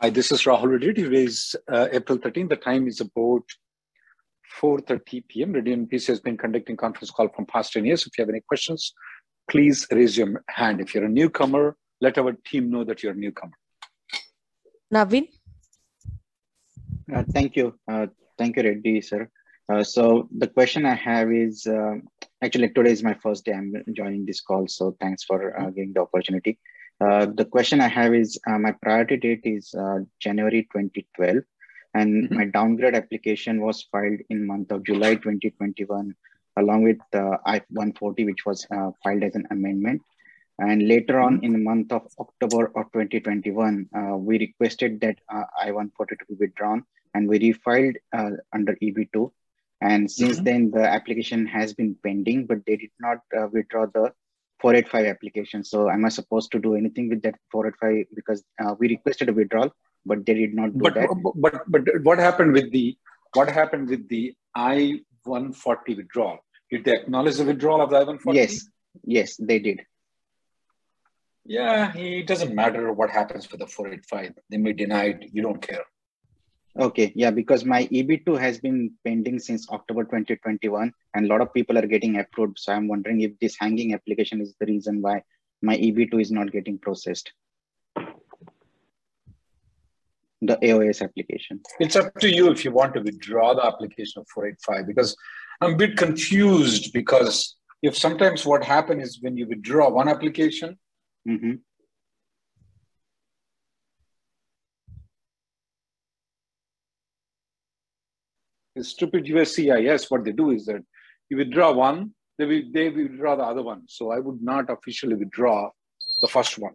Hi, this is Rahul Reddy. Today is April 13th. The time is about 4:30 p.m. Reddy and PC has been conducting conference call from past 10 years. If you have any questions, please raise your hand. If you're a newcomer, let our team know that you're a newcomer. Naveen. Thank you, Reddy, sir. So the question I have is, actually today is my first day I'm joining this call. So thanks for giving the opportunity. The question I have is, my priority date is January 2012, and my downgrade application was filed in month of July 2021, along with I-140, which was filed as an amendment. And later on in the month of October of 2021, we requested that I-140 to be withdrawn, and we refiled under EB2. And since then, the application has been pending, but they did not withdraw the 485 application. So am I supposed to do anything with that 485? Because we requested a withdrawal, but they did not do that. But what happened with the I-140 withdrawal? Did they acknowledge the withdrawal of the I-140? Yes, they did. Yeah, it doesn't matter what happens with the 485. They may deny it. You don't care. Okay, yeah, because my EB2 has been pending since October 2021 and a lot of people are getting approved. So I'm wondering if this hanging application is the reason why my EB2 is not getting processed. The AOS application. It's up to you if you want to withdraw the application of 485, because I'm a bit confused, because if sometimes what happens is when you withdraw one application, the stupid USCIS, what they do is that you withdraw one, they withdraw the other one. So I would not officially withdraw the first one,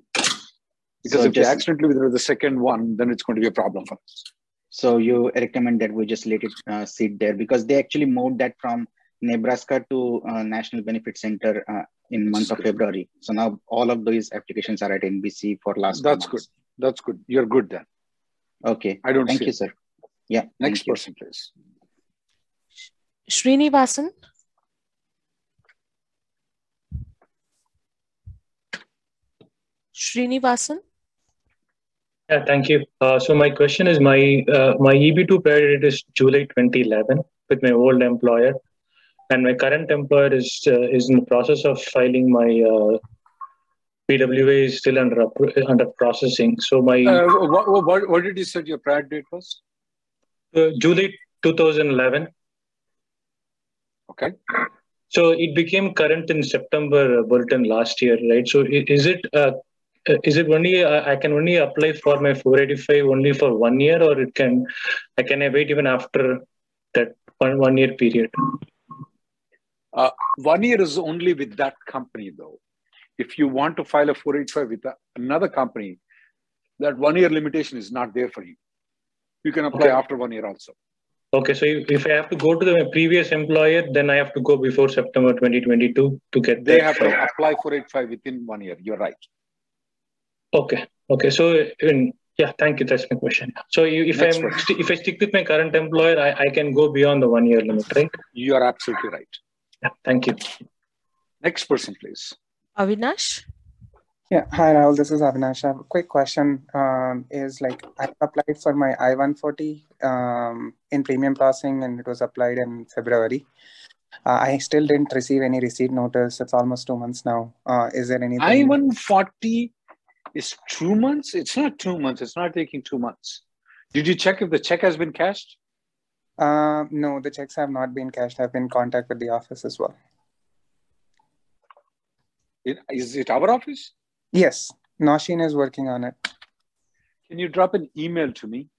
because if you accidentally withdraw the second one, then it's going to be a problem for us. So you recommend that we just let it sit there, because they actually moved that from Nebraska to National Benefit Center in month of February. So now all of those applications are at NBC for last. That's good. That's good. You're good then. Okay. Thank you, sir. Yeah. Next person, please. Srinivasan. Yeah, thank you. So my question is, my EB2 priority date is July 2011 with my old employer, and my current employer is in the process of filing my PWA is still under processing. So my what did you say your priority date was? July 2011. Okay. So it became current in September bulletin last year, right? So is it only I can only apply for my 485 only for 1 year, or can I wait even after that one year period? 1 year is only with that company though. If you want to file a 485 with another company, that 1 year limitation is not there for you. You can apply after 1 year also. Okay, so if I have to go to the previous employer, then I have to go before September 2022 to get there. They have to apply 485 within 1 year. You're right. Okay. So, yeah, thank you. That's my question. So if I stick with my current employer, I can go beyond the 1 year limit, right? You are absolutely right. Yeah, thank you. Next person, please. Avinash. Yeah. Hi, Rahul. This is Avinash. I have a quick question. I applied for my I-140 in premium processing, and it was applied in February. I still didn't receive any receipt notice. It's almost 2 months now. Is there anything? I-140 is 2 months? It's not 2 months. It's not taking 2 months. Did you check if the check has been cashed? No, the checks have not been cashed. I've been in contact with the office as well. Is it our office? Yes, Nausheen is working on it. Can you drop an email to me?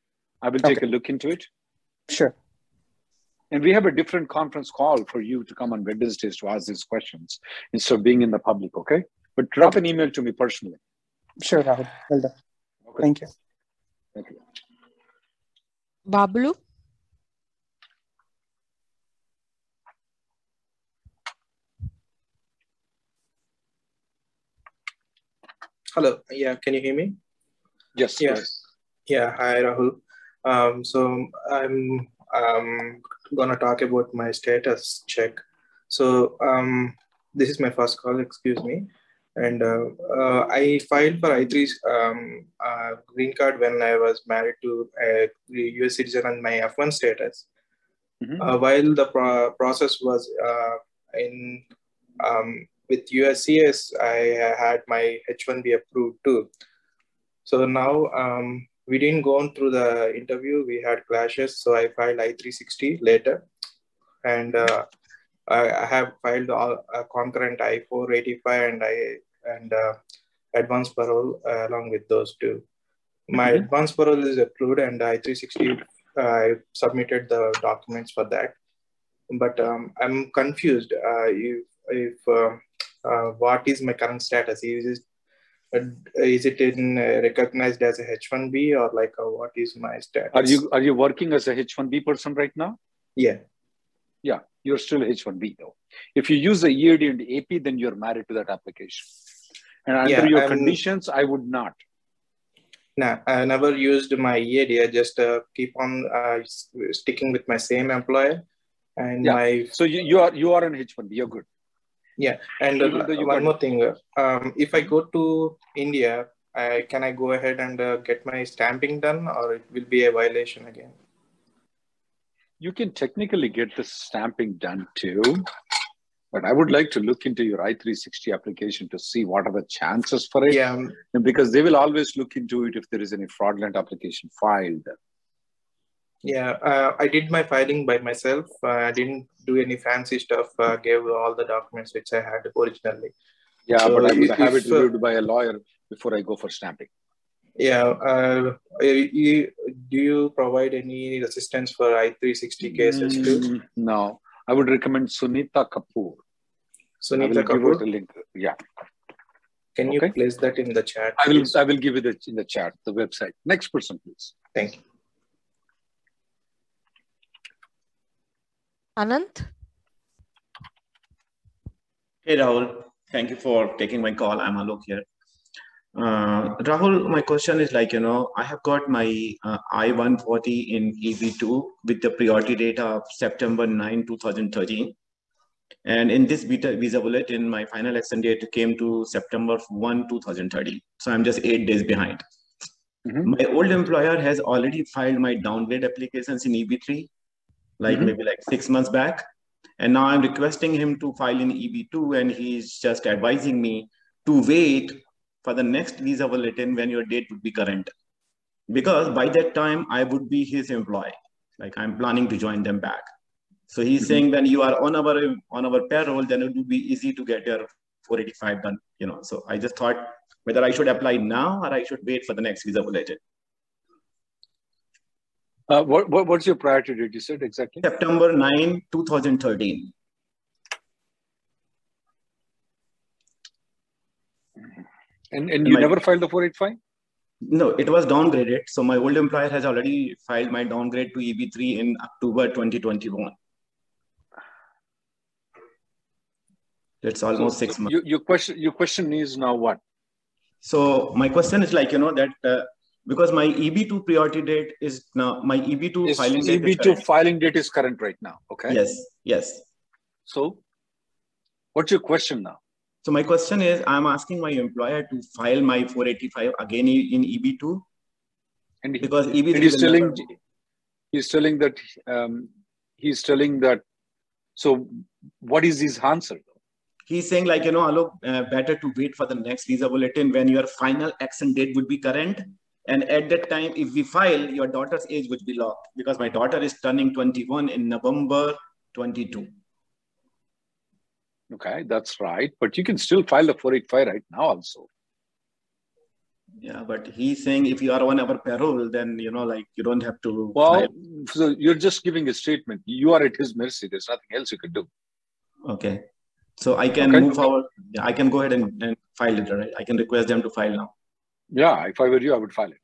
I will take a look into it. Sure. And we have a different conference call for you to come on Wednesdays to ask these questions instead of being in the public, okay? But drop an email to me personally. Sure, Rahul. Well done. Okay. Thank you. Thank you. Babalu? Hello. Yeah, can you hear me? Yes. Yeah. Yes. Yeah. Hi, Rahul. So I'm gonna talk about my status check. So this is my first call. Excuse me. And I filed for I-3 green card when I was married to a U.S. citizen on my F1 status. Mm-hmm. While the process was in with USCIS, I had my H-1B approved too. So now we didn't go on through the interview. We had clashes. So I filed I-360 later. And I have filed all, concurrent I-485 and advanced parole along with those two. My mm-hmm. advanced parole is approved and I-360, I submitted the documents for that. But I'm confused. What is my current status? Is it in recognized as a H-1B or like what is my status? Are you working as a H-1B person right now? Yeah. Yeah, you're still H-1B though. If you use the EAD and AP, then you're married to that application. And under your conditions, I would not. No, I never used my EAD. I just keep on sticking with my same employer. And so you are an H-1B. You're good. Yeah, and one more thing. If I go to India, can I go ahead and get my stamping done, or it will be a violation again? You can technically get the stamping done too, but I would like to look into your I-360 application to see what are the chances for it. Yeah. Because they will always look into it if there is any fraudulent application filed. Yeah, I did my filing by myself. I didn't do any fancy stuff. I gave all the documents which I had originally. Yeah, so but I would have it reviewed by a lawyer before I go for stamping. Yeah. Do you provide any assistance for I-360 cases too? No. I would recommend Sunita Kapoor. Sunita Kapoor? The link. Yeah. Can you place that in the chat? I will give it in the chat, the website. Next person, please. Thank you. Anant? Hey, Rahul. Thank you for taking my call. I'm Alok here. Rahul, my question is like, I have got my I-140 in EB2 with the priority date of September 9, 2013. And in this visa bulletin, my final extension date came to September 1, 2013. So I'm just 8 days behind. Mm-hmm. My old employer has already filed my downgrade applications in EB3. Like mm-hmm. maybe like 6 months back. And now I'm requesting him to file in EB2 and he's just advising me to wait for the next visa bulletin when your date would be current. Because by that time I would be his employee. Like I'm planning to join them back. So he's mm-hmm. saying when you are on our payroll, then it would be easy to get your 485 done. So I just thought whether I should apply now or I should wait for the next visa bulletin. What's your priority date, you said exactly? September 9, 2013. And you never filed the 485? No, it was downgraded. So my old employer has already filed my downgrade to EB3 in October 2021. That's almost 6 months. Your question is now what? So my question is like, that... because my EB2 priority date is now, my EB2 filing date is current. EB2 filing date is current right now, okay? Yes, yes. So, what's your question now? So, my question is, I'm asking my employer to file my 485 again in EB2. And because EB3 and he's telling that, so what is his answer? He's saying like, Alok, better to wait for the next visa bulletin when your final action date would be current. And at that time, if we file, your daughter's age would be locked because my daughter is turning 21 in November 22. Okay, that's right. But you can still file the 485 right now also. Yeah, but he's saying if you are on our parole, then, you know, like you don't have to. Well, so you're just giving a statement. You are at his mercy. There's nothing else you can do. Okay. So I can move forward. I can go ahead and file it, right? I can request them to file now. Yeah, if I were you, I would file it.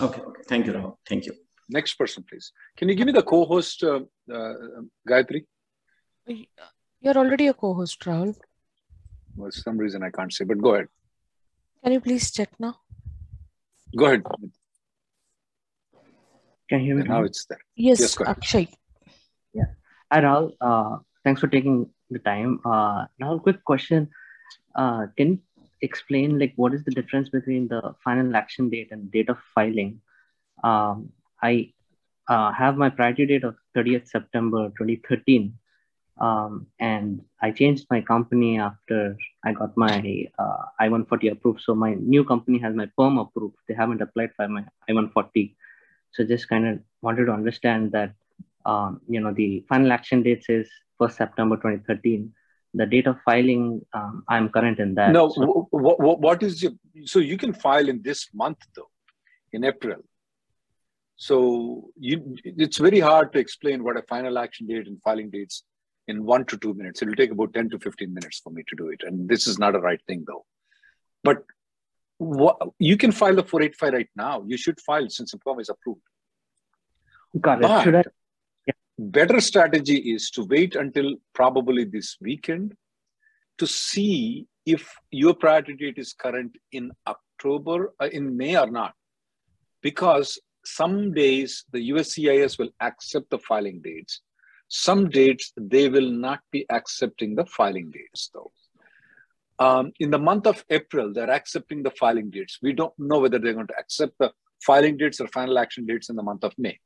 Okay. Thank you, Rahul. Thank you. Next person, please. Can you give me the co-host, Gayatri? You're already a co-host, Rahul. Well, for some reason I can't say, but go ahead. Can you please check now? Go ahead. Can you hear me? And now it's there. Yes, yes, Akshay. Yeah. Hi, Rahul. Thanks for taking the time. Rahul, quick question. Can you explain like what is the difference between the final action date and date of filing? I have my priority date of 30th September 2013, and I changed my company after I got my I-140 approved. So my new company has my PERM approved. They haven't applied for my I-140. So just kind of wanted to understand that, you know, the final action date says 1st September 2013. The date of filing, I'm current in that. No, so what is your, so you can file in this month though, in April. So you, it's very hard to explain what a final action date and filing dates in 1 to 2 minutes. It'll take about 10 to 15 minutes for me to do it. And this is not a right thing though. But what, you can file the 485 right now. You should file since the form is approved. Got it. But should I? Better strategy is to wait until probably this weekend to see if your priority date is current in October, in May or not. Because some days the USCIS will accept the filing dates. Some dates they will not be accepting the filing dates though. In the month of April, they're accepting the filing dates. We don't know whether they're going to accept the filing dates or final action dates in the month of May.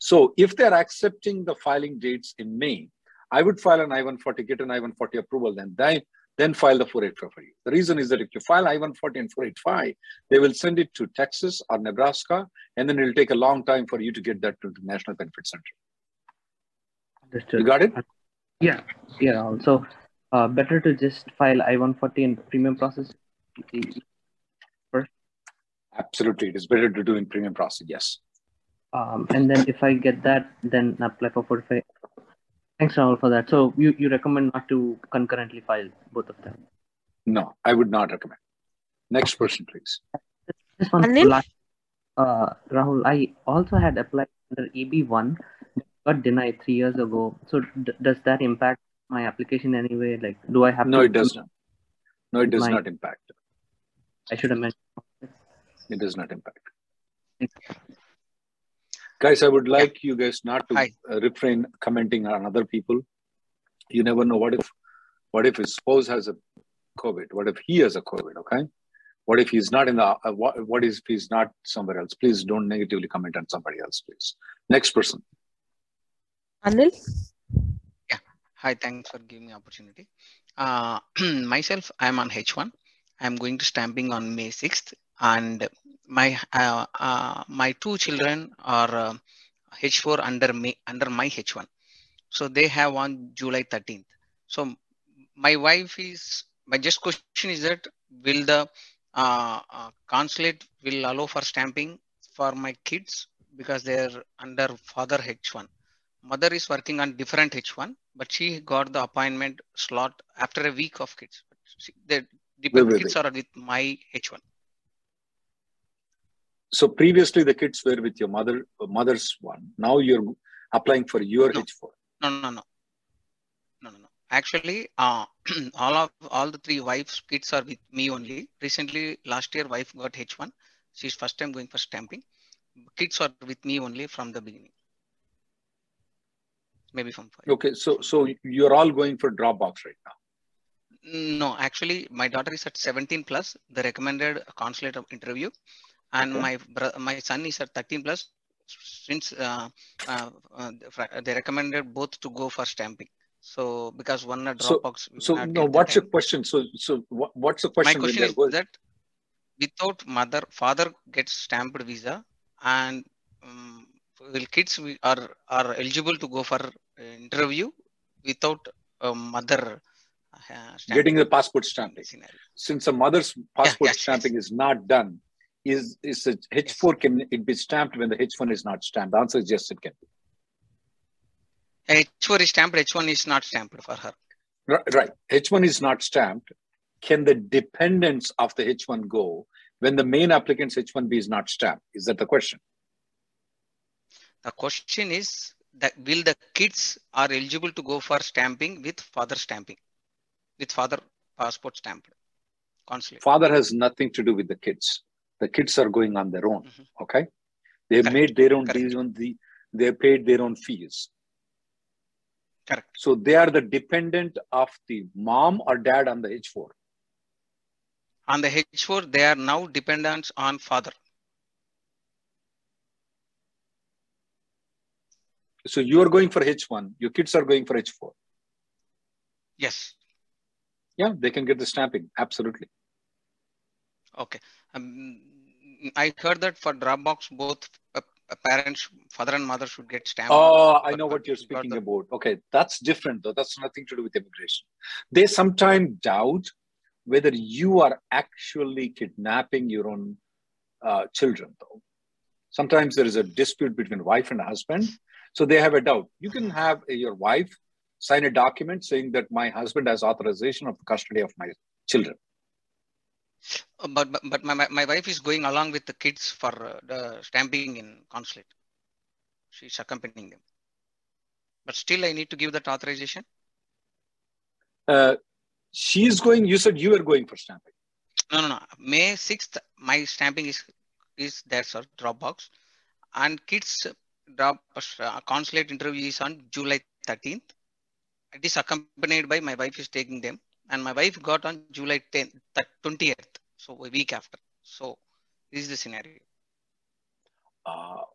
So if they're accepting the filing dates in May, I would file an I-140, get an I-140 approval, then file the 485 for you. The reason is that if you file I-140 and 485, they will send it to Texas or Nebraska, and then it'll take a long time for you to get that to the National Benefit Center. Understood. You got it? Yeah. Yeah. Also, better to just file I-140 in premium process. First. Absolutely. It is better to do in premium process. Yes. And then if I get that, then apply for 485. Thanks, Rahul, for that. So you recommend not to concurrently file both of them? No, I would not recommend. Next person, please. Just one last, Rahul, I also had applied under EB1, got denied 3 years ago. So does that impact my application anyway? Like, do I have to? No, it does not. No, it does not impact. I should have mentioned. It does not impact. Thank you. Guys, I would like you guys not to refrain commenting on other people. You never know what if his spouse has a COVID? What if he has a COVID? Okay, what if he's not in the? What if he's not somewhere else? Please don't negatively comment on somebody else, please. Next person. Anil. Yeah. Hi. Thanks for giving me opportunity. Myself, I'm on H1. I'm going to stamping on May 6th, and my my two children are H4 under my H1, so they have on July 13th. So my wife is my just question is that will the consulate will allow for stamping for my kids because they are under father H1. Mother is working on different H1, but she got the appointment slot after a week of kids. The kids are with my H1. So previously the kids were with your mother's one. Now you're applying for your H4. No. Actually, all the three wives' kids are with me only. Recently, last year, wife got H1. She's first time going for stamping. Kids are with me only from the beginning. Maybe from five. Okay, so you're all going for Dropbox right now. No, actually, my daughter is at 17 plus. The recommended consulate interview. And my son is at 13 plus since they recommended both to go for stamping. So because one a Dropbox. So no, what's your question? So what's the question? My question is that without mother, father gets stamped visa, and kids are eligible to go for interview without a mother getting the passport stamping. Since a mother's passport stamping is not done, is a H4 can it be stamped when the H1 is not stamped? The answer is yes, it can be. H4 is stamped, H1 is not stamped for her. Right. H1 is not stamped. Can the dependents of the H1 go when the main applicant's H1B is not stamped? Is that the question? The question is that will the kids are eligible to go for stamping with father stamping, with father passport stamped? Consulate. Father has nothing to do with the kids. The kids are going on their own. Mm-hmm. Okay. They've made their own deals on the, they paid their own fees. Correct. So they are the dependent of the mom or dad on the H4. On the H4, they are now dependents on father. So you are going for H1, your kids are going for H4. Yes. Yeah, they can get the stamping. Absolutely. Okay. I heard that for Dropbox, both parents, father and mother should get stamped. Oh, I know what you're speaking about. Okay, that's different though. That's nothing to do with immigration. They sometimes doubt whether you are actually kidnapping your own children though. Sometimes there is a dispute between wife and husband. So they have a doubt. You can have your wife sign a document saying that my husband has authorization of custody of my children. But my wife is going along with the kids for the stamping in consulate. She's accompanying them. But still, I need to give that authorization. She's going. You said you were going for stamping. No, no, no. May 6th, my stamping is there, sir. Dropbox, and kids drop consulate interview is on July 13th. It is accompanied by my wife is taking them. And my wife got on July 10th, 20th, so a week after. So this is the scenario.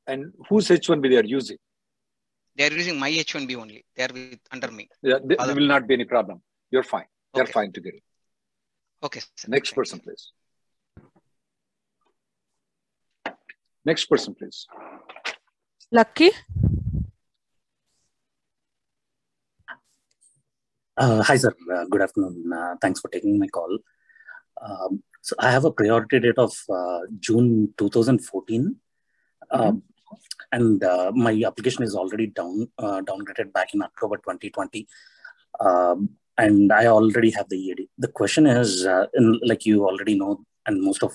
And whose H1B they are using? They are using my H1B only. They are with, under me. Yeah, there will not be any problem. You're fine. They're fine to get it. Okay. Sir. Next person, please. Next person, please. Lucky. Hi, sir. Good afternoon. Thanks for taking my call. So I have a priority date of June 2014. And my application is already downgraded back in October 2020. And I already have the EAD. The question is, like you already know, and most of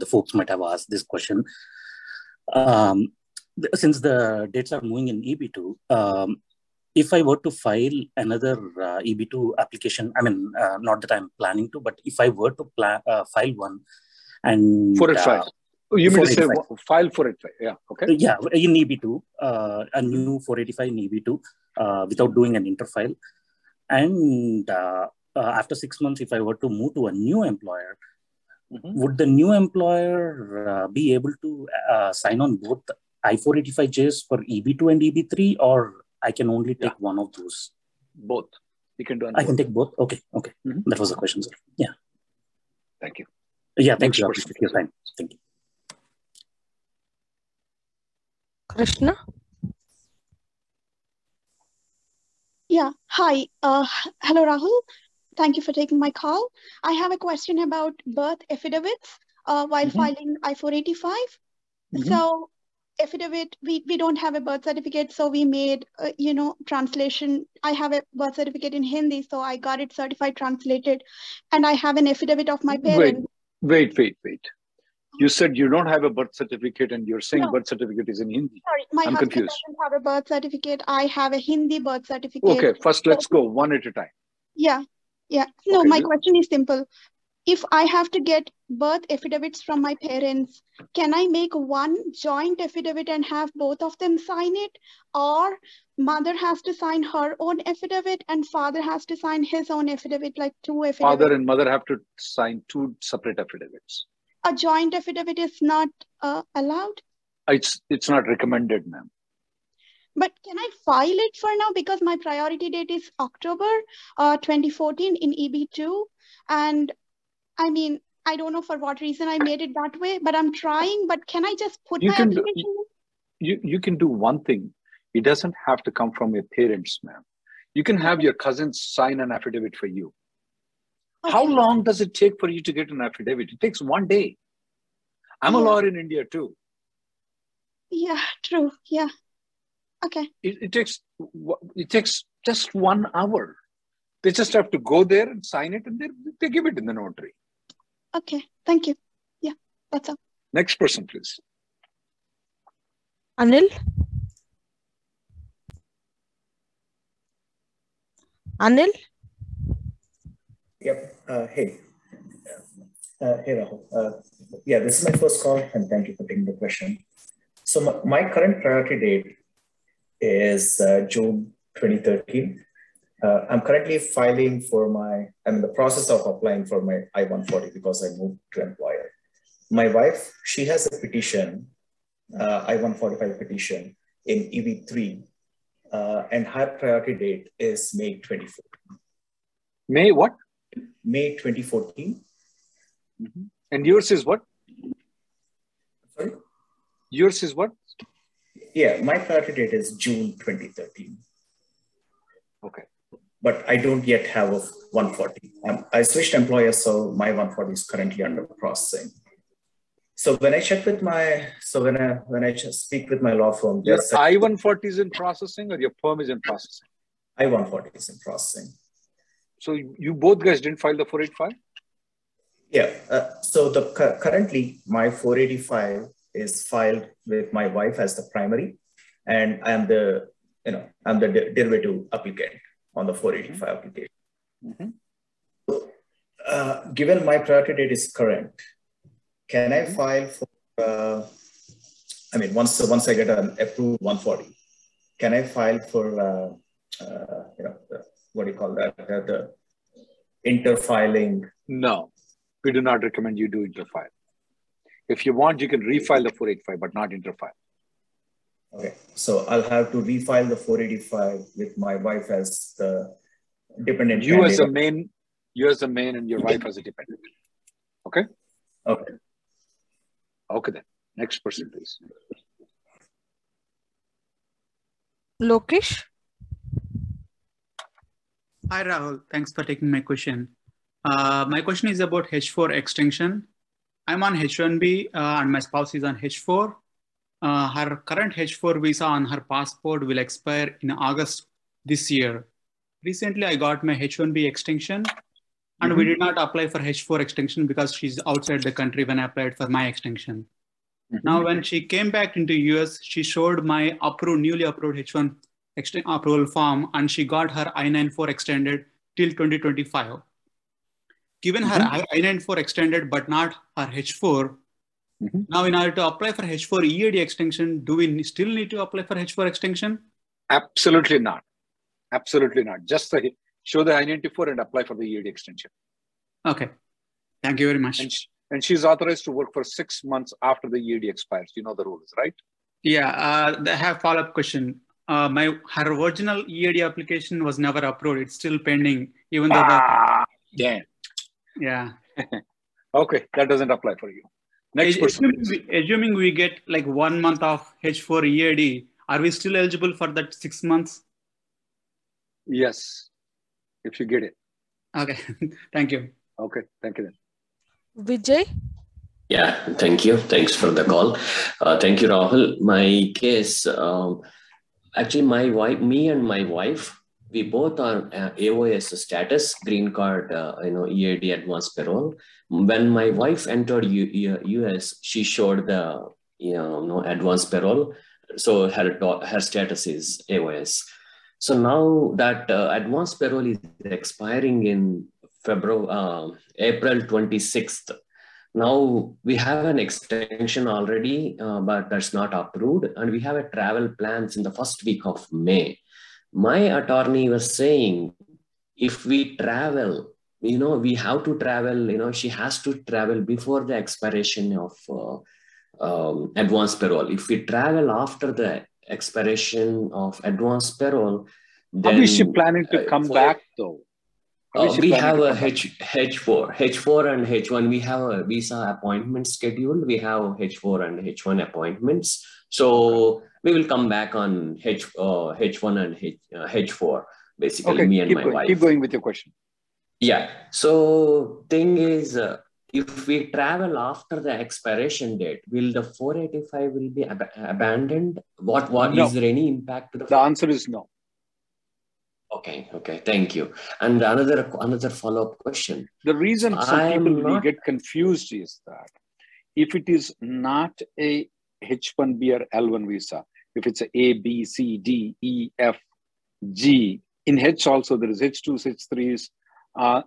the folks might have asked this question. Since the dates are moving in EB2, if I were to file another EB2 application, I mean, not that I'm planning to, but if I were to file one and... 485. You mean to say file 485, yeah, okay. Yeah, in EB2, a new 485 in EB2 without doing an interfile. And after 6 months, if I were to move to a new employer, would the new employer be able to sign on both I-485Js for EB2 and EB3 or... I can only take one of those. Both. You can do anything. I can take both. Okay. Okay. Mm-hmm. That was the question, sir. Yeah. Thank you. Yeah. Thank you for your time. Thank you. Krishna. Yeah. Hi. Hello, Rahul. Thank you for taking my call. I have a question about birth affidavits while filing I-485. So, affidavit, we don't have a birth certificate, so we made, you know, translation. I have a birth certificate in Hindi, so I got it certified, translated, and I have an affidavit of my parents. Wait. You said you don't have a birth certificate and you're saying birth certificate is in Hindi. Sorry, my husband doesn't have a birth certificate. I have a Hindi birth certificate. Okay, first let's go one at a time. Yeah, yeah. No, okay, my question is simple. If I have to get birth affidavits from my parents, can I make one joint affidavit and have both of them sign it? Or mother has to sign her own affidavit and father has to sign his own affidavit, like two affidavits? Father and mother have to sign two separate affidavits. A joint affidavit is not allowed? It's not recommended, ma'am. But can I file it for now? Because my priority date is October 2014 in EB2 and I mean, I don't know for what reason I made it that way, but I'm trying. But can I just put my application in? You can do one thing. It doesn't have to come from your parents, ma'am. You can have your cousins sign an affidavit for you. Okay. How long does it take for you to get an affidavit? It takes one day. I'm a lawyer in India too. Yeah, true. Yeah. Okay. It takes just 1 hour. They just have to go there and sign it, and they give it in the notary. Okay. Thank you. Yeah, that's all. Next person, please. Anil. Anil? Yep. Hey. Hey, Rahul. Yeah, this is my first call, and thank you for taking the question. So my current priority date is June 2013. I'm currently filing for my, I'm in the process of applying for my I-140 because I moved to employer. My wife, she has a petition, I-145 petition in EB3, and her priority date is May 2014. May what? May 2014. Mm-hmm. And yours is what? Sorry? Yours is what? Yeah, my priority date is June 2013. Okay. But I don't yet have a 140. I switched employers, so my 140 is currently under processing. So when I check with my, when I just speak with my law firm, your I-140 is in processing, or your PERM is in processing? I-140 is in processing. So you both guys didn't file the 485? Yeah. So currently my 485 is filed with my wife as the primary, and I am the derivative applicant on the 485 application. Mm-hmm. Given my priority date is current, can I file for, I mean, once I get an approved 140, can I file for, what do you call that, the interfiling? No, we do not recommend you do interfile. If you want, you can refile the 485, but not interfile. Okay, so I'll have to refile the 485 with my wife as the dependent. You candidate. As a main, you as the main, and your wife as a dependent. Okay? Okay. Okay then. Next person, please. Lokesh? Hi, Rahul. Thanks for taking my question. My question is about H4 extension. I'm on H-1B and my spouse is on H-4. Her current H-4 visa on her passport will expire in August this year. Recently, I got my H-1B extension, and we did not apply for H-4 extension because she's outside the country when I applied for my extension. Mm-hmm. Now, when she came back into US, she showed my newly approved H-1 approval form, and she got her I-94 extended till 2025. Given her I-94 extended, but not her H-4, now, in order to apply for H4 EAD extension, do we still need to apply for H4 extension? Absolutely not. Absolutely not. Just show the I-94 and apply for the EAD extension. Okay. Thank you very much. And she's authorized to work for 6 months after the EAD expires. You know the rules, right? Yeah. I have a follow-up question. Her original EAD application was never approved. It's still pending, even though damn. Yeah. Okay. That doesn't apply for you. Next person. Assuming we get like 1 month of H4 EAD, are we still eligible for that 6 months? Yes, if you get it. Okay, thank you. Okay, thank you then. Vijay? Yeah, thank you. Thanks for the call. Thank you, Rahul. My case, actually my wife, me and my wife, we both are AOS status, green card, EAD advanced parole. When my wife entered US, she showed the, advanced parole. So her status is AOS. So now that advanced parole is expiring in April 26th. Now we have an extension already, but that's not approved. And we have a travel plans in the first week of May. My attorney was saying, if we travel, we have to travel, she has to travel before the expiration of advance parole. If we travel after the expiration of advance parole, then... How is she planning to come back though? We have a H4 and H1. We have a visa appointment scheduled. We have H4 and H1 appointments. So we will come back on H1 and H4, basically, okay, me and my wife. Keep going with your question. Yeah. So thing is, if we travel after the expiration date, will the 485 will be abandoned? No. Is there any impact to the answer is no. Okay. Okay. Thank you. And another follow-up question. The reason some people will get confused is that if it is not a H-1B or L-1 visa, if it's A, B, C, D, E, F, G, in H also there is H-2, H-3s,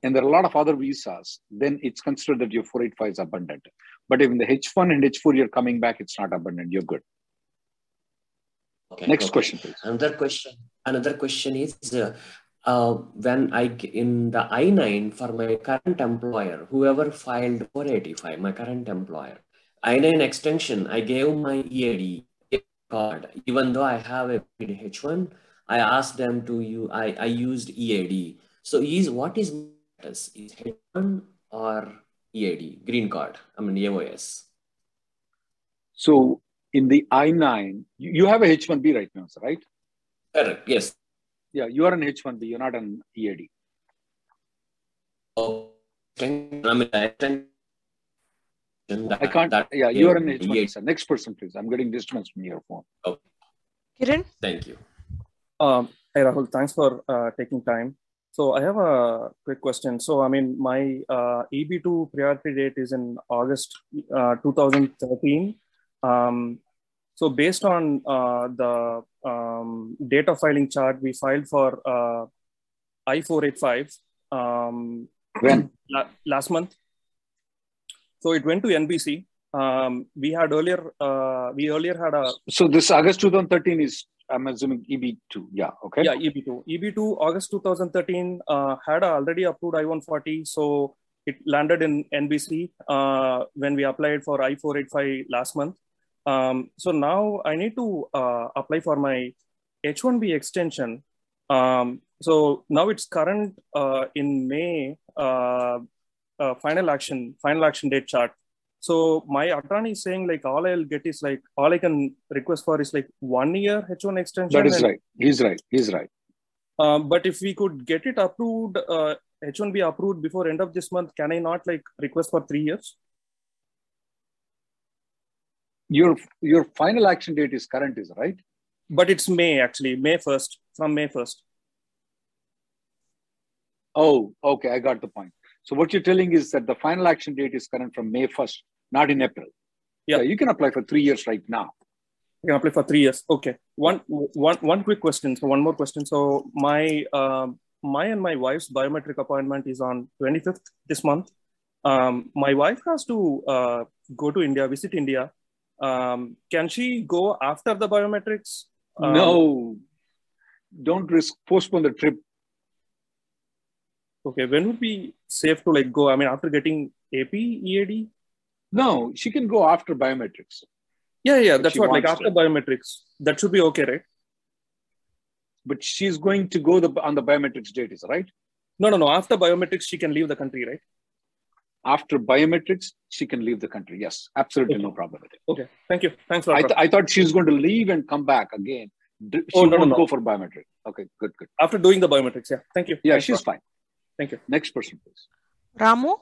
and there are a lot of other visas, then it's considered that your 485 is abundant. But if in the H1 and H4 you're coming back, it's not abundant. You're good. Okay, next question, please. Another question is, when in the I-9 for my current employer, whoever filed 485, my current employer, I-9 extension, I gave my EAD card. Even though I have a H1, I asked them to use, I used EAD. So what is status? Is H1 or EAD, green card, I mean AOS? So in the I-9, you have a H1B right now, right? Correct, yes. Yeah, you are an H1B, you're not an EAD. Oh, I can't, yeah, you are an H1B, sir. Next person, please. I'm getting distance from your phone. Okay. Kiran? Thank you. Hey, Rahul, thanks for taking time. So I have a quick question. So, I mean, my EB2 priority date is in August 2013. So based on the data filing chart, we filed for I-485 when? Last month. So it went to NBC. We earlier had a... So this August 2013 is... I'm assuming EB2, yeah, okay. Yeah, EB2. EB2, August 2013, had already approved I-140, so it landed in NBC when we applied for I-485 last month. So now I need to apply for my H-1B extension. So now it's current in May, final action date chart. So my attorney is saying like all I'll get is like, all I can request for is like 1 year H1 extension. That is right. He's right. But if we could get it approved, H1B approved before end of this month, can I not like request for 3 years? Your final action date is current, is right? But it's May actually, May 1st, from May 1st. Oh, okay. I got the point. So what you're telling is that the final action date is current from May 1st, not in April. Yeah, so you can apply for 3 years right now. You can apply for 3 years. Okay. One quick question. So one more question. So my and my wife's biometric appointment is on 25th this month. My wife has to go to India, visit India. Can she go after the biometrics? No. Don't postpone the trip. Okay, when would be safe to like go? I mean, after getting AP, EAD? No, she can go after biometrics. Yeah, that's what, like after biometrics. That should be okay, right? But she's going to go on the biometrics date, is right? No, after biometrics, she can leave the country, right? After biometrics, she can leave the country. Yes, absolutely, okay. No problem with it. Okay, thank you. Thanks a lot. I thought she was going to leave and come back again. She won't go for biometric. Okay, good. After doing the biometrics, yeah. Thank you. Yeah, thanks, she's fine. Thank you. Next person, please. Ramu.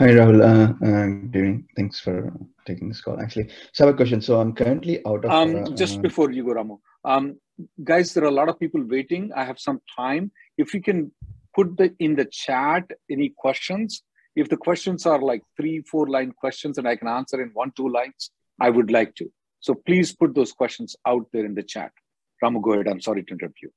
Hi, Rahul. Good evening. Thanks for taking this call, actually. So I have a question. So I'm currently out of... just before you go, Ramu. Guys, there are a lot of people waiting. I have some time. If you can put in the chat any questions. If the questions are like 3-4 line questions and I can answer in 1-2 lines, I would like to. So please put those questions out there in the chat. Ramu, go ahead. I'm sorry to interrupt you.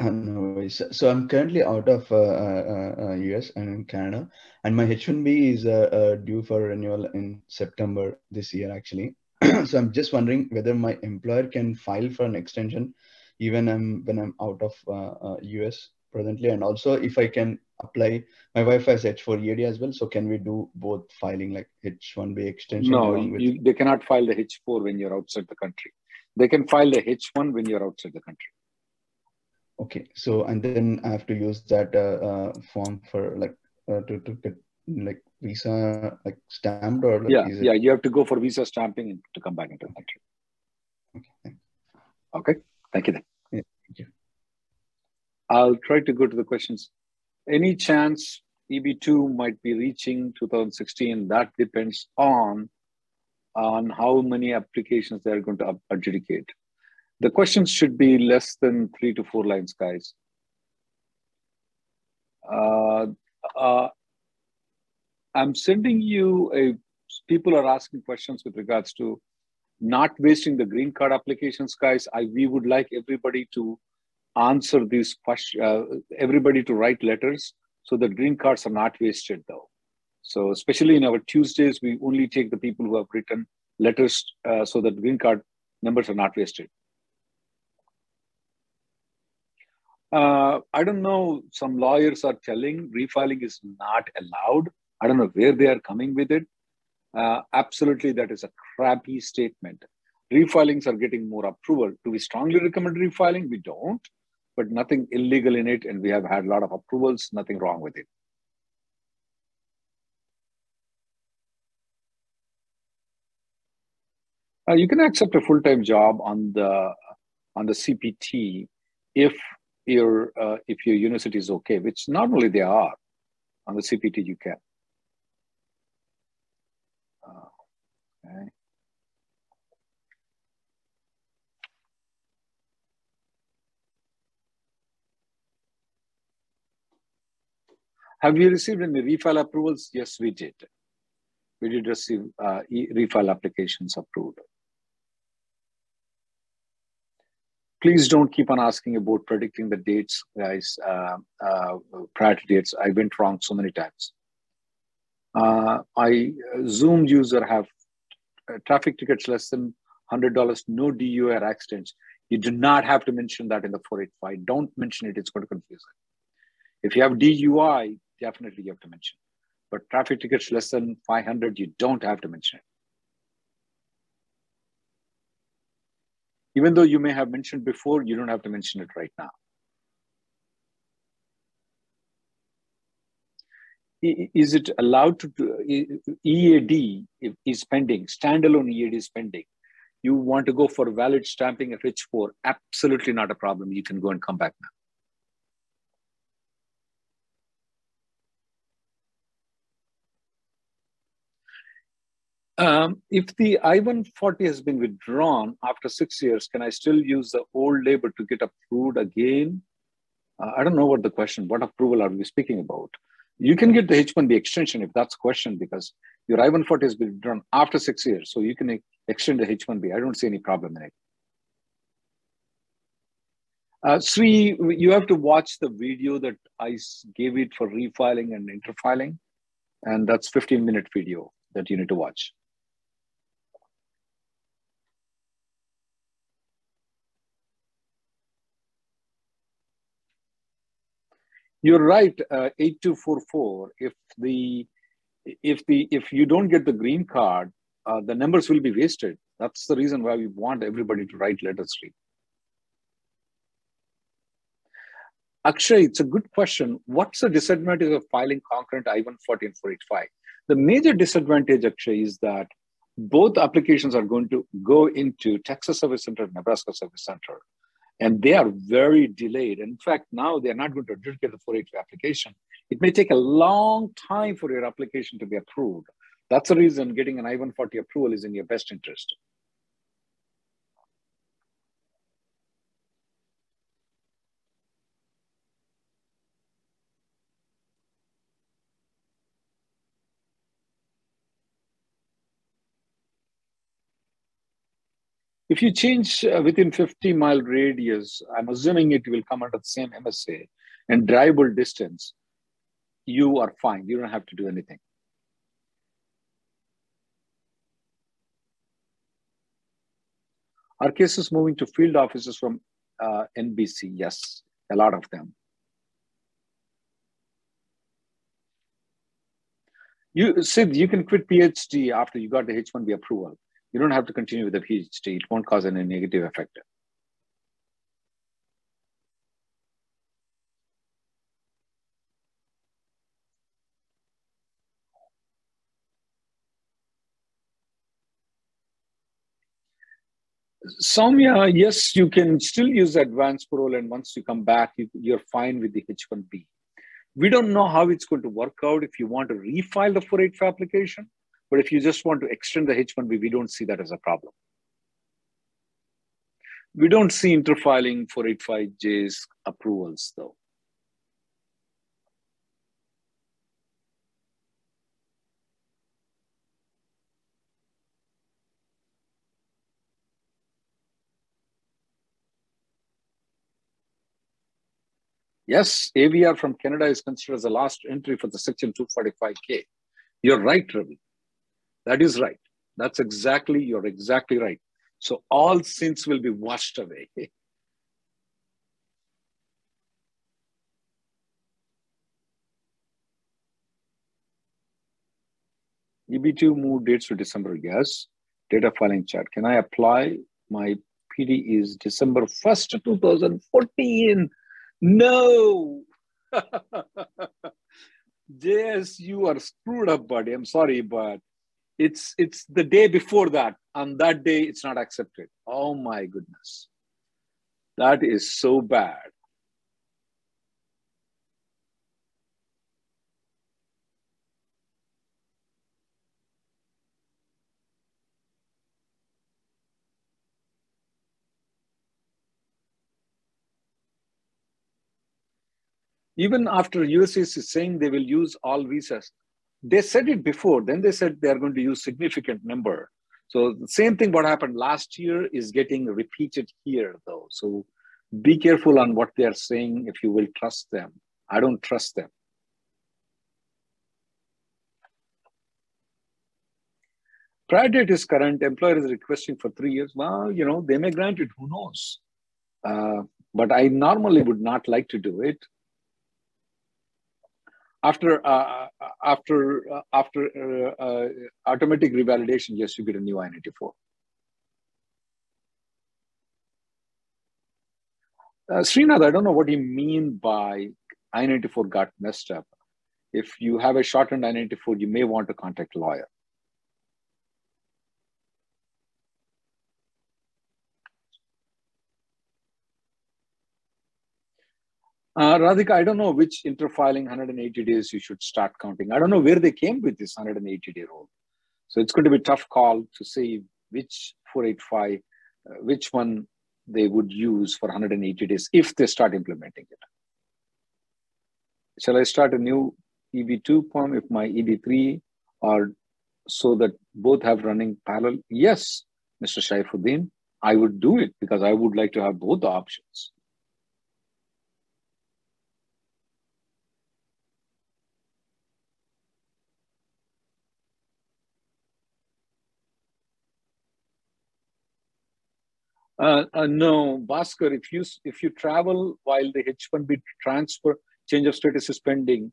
No worries. So I'm currently out of US and in Canada, and my H-1B is due for renewal in September this year, actually. So I'm just wondering whether my employer can file for an extension even when I'm out of US presently, and also if I can apply. My wife has H-4 EAD as well, so can we do both filing, like H-1B extension? No, they cannot file the H-4 when you're outside the country. They can file the H-1 when you're outside the country. Okay, so and then I have to use that form for like to get like visa like stamped or like, yeah, you have to go for visa stamping to come back into the country. Okay, thanks. Okay, thank you then. Yeah, thank you. I'll try to go to the questions. Any chance EB2 might be reaching 2016? That depends on how many applications they are going to adjudicate. The questions should be less than 3 to 4 lines, guys. I'm sending you people are asking questions with regards to not wasting the green card applications, guys. We would like everybody to answer these questions, everybody to write letters so that green cards are not wasted though. So especially in our Tuesdays, we only take the people who have written letters so that green card numbers are not wasted. I don't know, some lawyers are telling refiling is not allowed. I don't know where they are coming with it. Absolutely, that is a crappy statement. Refilings are getting more approval. Do we strongly recommend refiling? We don't, but nothing illegal in it. And we have had a lot of approvals, nothing wrong with it. You can accept a full-time job on the CPT if your university is okay, which normally they are. On the CPT, you can. Okay. Have you received any refile approvals? Yes, we did. We did receive refile applications approved. Please don't keep on asking about predicting the dates, guys, priority dates. I went wrong so many times. Zoom user have traffic tickets less than $100, no DUI or accidents. You do not have to mention that in the 485. Don't mention it, it's going to confuse it. If you have DUI, definitely you have to mention it. But traffic tickets less than 500, you don't have to mention it. Even though you may have mentioned before, you don't have to mention it right now. Is it allowed to do, EAD is pending, standalone EAD is pending. You want to go for valid stamping at H4, absolutely not a problem. You can go and come back now. If the I-140 has been withdrawn after 6 years, can I still use the old label to get approved again? I don't know what the question, what approval are we speaking about? You can get the H-1B extension if that's the question, because your I-140 has been withdrawn after 6 years. So you can extend the H-1B. I don't see any problem in it. Sri, you have to watch the video that I gave it for refiling and interfiling. And that's 15-minute video that you need to watch. You're right, 8244. If you don't get the green card, the numbers will be wasted. That's the reason why we want everybody to write letters. Akshay, it's a good question. What's the disadvantage of filing concurrent I-140 and 485? The major disadvantage, Akshay, is that both applications are going to go into Texas Service Center and Nebraska Service Center. And they are very delayed. In fact, now they're not going to adjudicate the 485 application. It may take a long time for your application to be approved. That's the reason getting an I-140 approval is in your best interest. If you change within 50-mile radius, I'm assuming it will come under the same MSA and drivable distance, you are fine. You don't have to do anything. Are cases moving to field offices from NBC? Yes, a lot of them. You Sid, you can quit PhD after you got the H-1B approval. You don't have to continue with the PhD. It won't cause any negative effect. Soumya, yes, you can still use advanced parole, and once you come back, you're fine with the H-1B. We don't know how it's going to work out if you want to refile the 485 application, but if you just want to extend the H-1B, we don't see that as a problem. We don't see interfiling 485J's approvals, though. Yes, AVR from Canada is considered as the last entry for the Section 245K. You're right, Ravi. That is right. That's exactly, you're exactly right. So all sins will be washed away. EB2 move dates to December, yes. Data filing chart. Can I apply? My PD is December 1st, 2014. No, yes, you are screwed up, buddy. I'm sorry, but it's the day before that. On that day, it's not accepted. Oh my goodness, that is so bad. Even after USCIS is saying they will use all visas, they said it before, then they said they are going to use significant number. So the same thing what happened last year is getting repeated here though. So be careful on what they are saying if you will trust them. I don't trust them. Prior date is current, employer is requesting for 3 years. Well, you know, they may grant it, who knows? But I normally would not like to do it. After automatic revalidation, yes, you get a new I-94. Srinath, I don't know what you mean by I-94 got messed up. If you have a shortened I-94, you may want to contact a lawyer. Radhika, I don't know which interfiling 180 days you should start counting. I don't know where they came with this 180-day rule. So it's going to be a tough call to say which 485, which one they would use for 180 days if they start implementing it. Shall I start a new EB2 PERM if my EB3 or so that both have running parallel? Yes, Mr. Shaifuddin, I would do it because I would like to have both the options. No, Bhaskar, if you travel while the H-1B transfer change of status is pending,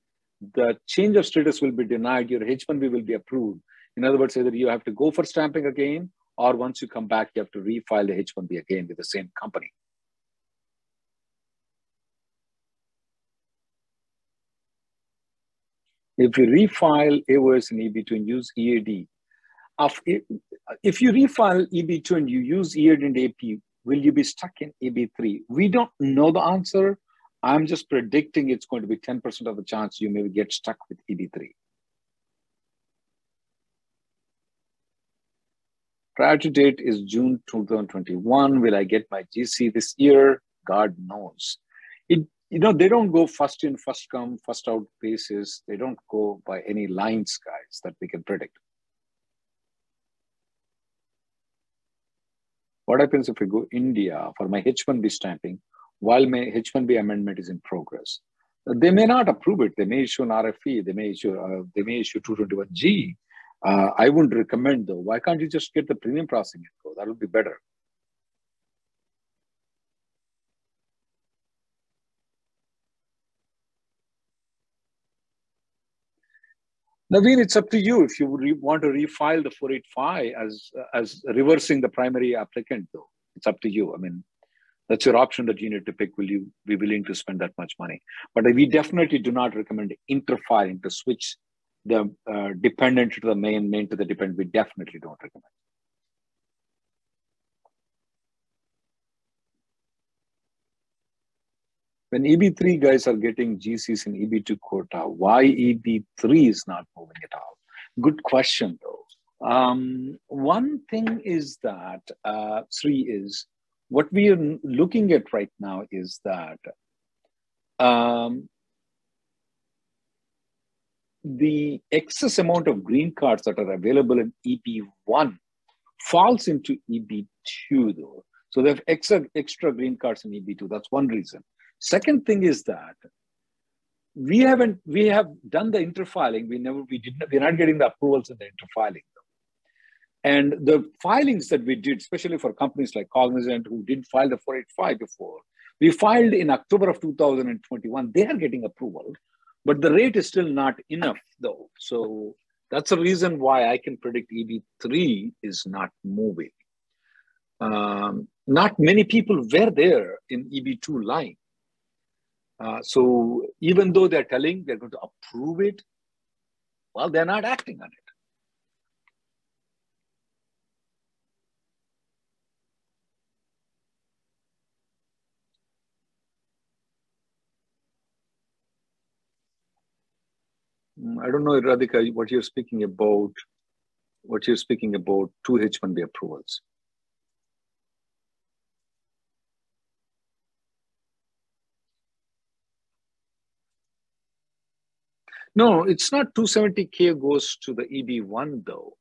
the change of status will be denied. Your H-1B will be approved. In other words, either you have to go for stamping again, or once you come back, you have to refile the H-1B again with the same company. If you refile AOS and EB2 and use EAD, if you refile EB2 and you use EAD and AP, will you be stuck in EB3? We don't know the answer. I'm just predicting it's going to be 10% of the chance you may get stuck with EB3. Prior to date is June 2021. Will I get my GC this year? God knows. You know, they don't go first in, first come, first out basis. They don't go by any lines, guys, that we can predict. What happens if we go India for my H-1B stamping while my H-1B amendment is in progress? They may not approve it. They may issue an RFE. They may issue 221G. I wouldn't recommend though. Why can't you just get the premium processing info? That would be better. Naveen, it's up to you if you want to refile the 485 as reversing the primary applicant, though. It's up to you. I mean, that's your option that you need to pick. Will you be willing to spend that much money? But we definitely do not recommend interfiling to switch the dependent to the main to the dependent. We definitely don't recommend. When EB3 guys are getting GCs in EB2 quota, why EB3 is not moving at all? Good question though. One thing is that, what we are looking at right now is that the excess amount of green cards that are available in EB1 falls into EB2 though. So they have extra green cards in EB2. That's one reason. Second thing is that we have done the interfiling. We're not getting the approvals in the interfiling. And the filings that we did, especially for companies like Cognizant who didn't file the 485 before, we filed in October of 2021. They are getting approval, but the rate is still not enough though. So that's the reason why I can predict EB3 is not moving. Not many people were there in EB2 line. So even though they're telling they're going to approve it, well, they're not acting on it. I don't know, Radhika, what you're speaking about 2 H-1B approvals. No, it's not 270K goes to the EB1 though.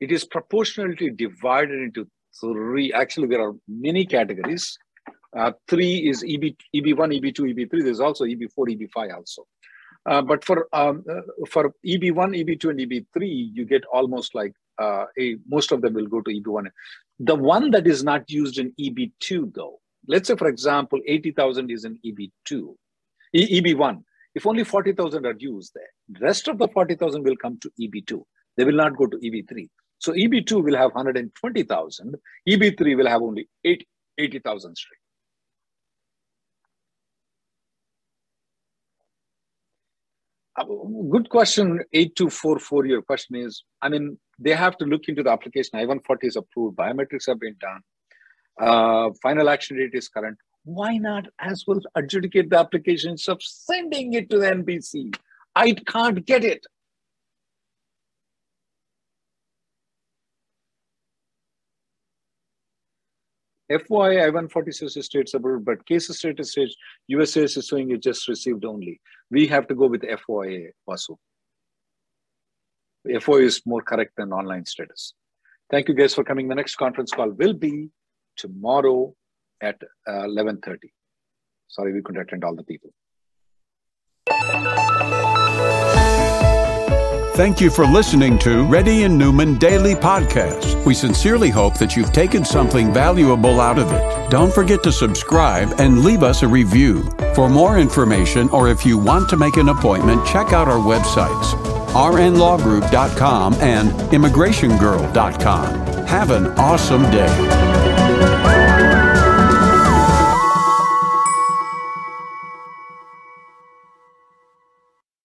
It is proportionally divided into 3. Actually, there are many categories. 3 is EB1, EB2, EB3. There's also EB4, EB5 also. But for EB1, EB2, and EB3, you get almost like most of them will go to EB1. The one that is not used in EB2 though, let's say for example, 80,000 is in EB1. If only 40,000 are used there, the rest of the 40,000 will come to EB2. They will not go to EB3. So EB2 will have 120,000. EB3 will have only 80,000 straight. Good question, 8244. Your question is, I mean, they have to look into the application. I-140 is approved. Biometrics have been done. Final action date is current. Why not as well adjudicate the application instead of sending it to the NBC? I can't get it. FYI, I-140 says states abroad, but case status says USCIS is saying it just received only. We have to go with FYA, Vasu. FYA is more correct than online status. Thank you guys for coming. The next conference call will be tomorrow at 11:30. Sorry, we couldn't attend all the people. Thank you for listening to Reddy and Newman Daily Podcast. We sincerely hope that you've taken something valuable out of it. Don't forget to subscribe and leave us a review. For more information, or if you want to make an appointment, check out our websites, rnlawgroup.com and immigrationgirl.com. Have an awesome day.